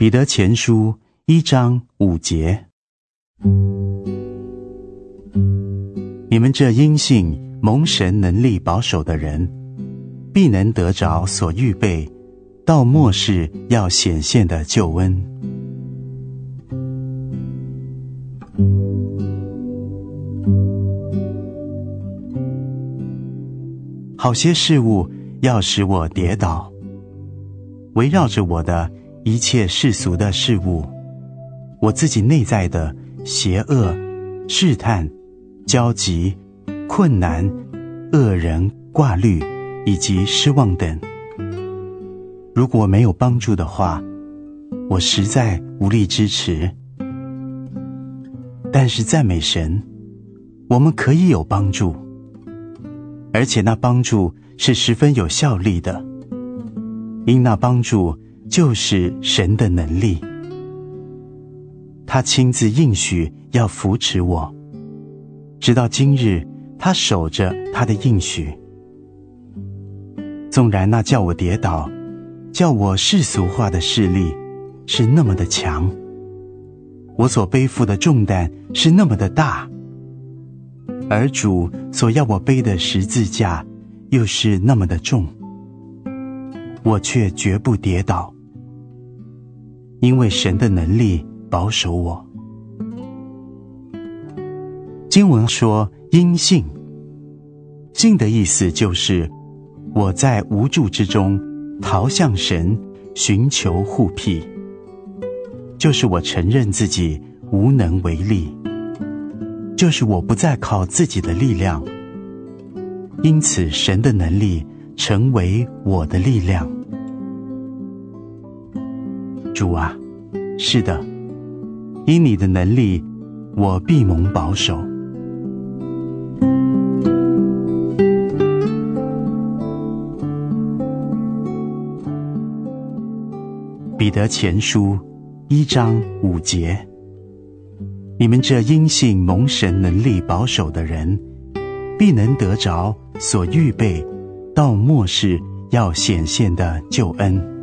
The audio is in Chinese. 彼得前书1章5节，你们这因信蒙神能力保守的人，必能得着所预备到末世要显现的救恩。好些事物要使我跌倒，围绕着我的一切世俗的事物，我自己内在的邪恶、试探、焦急、困难、恶人、挂虑以及失望等。如果没有帮助的话，我实在无力支持。但是赞美神，我们可以有帮助，而且那帮助是十分有效力的，因那帮助就是神的能力。他亲自应许要扶持我，直到今日，他守着他的应许。纵然那叫我跌倒、叫我世俗化的势力是那么的强，我所背负的重担是那么的大，而主所要我背的十字架又是那么的重，我却绝不跌倒，因为神的能力保守我。经文说因信，信的意思就是我在无助之中逃向神，寻求护庇，就是我承认自己无能为力，就是我不再靠自己的力量，因此神的能力成为我的力量。主啊，是的，因你的能力，我必蒙保守。彼得前书1章5节，你们这因信蒙神能力保守的人，必能得着所预备到末世要显现的救恩。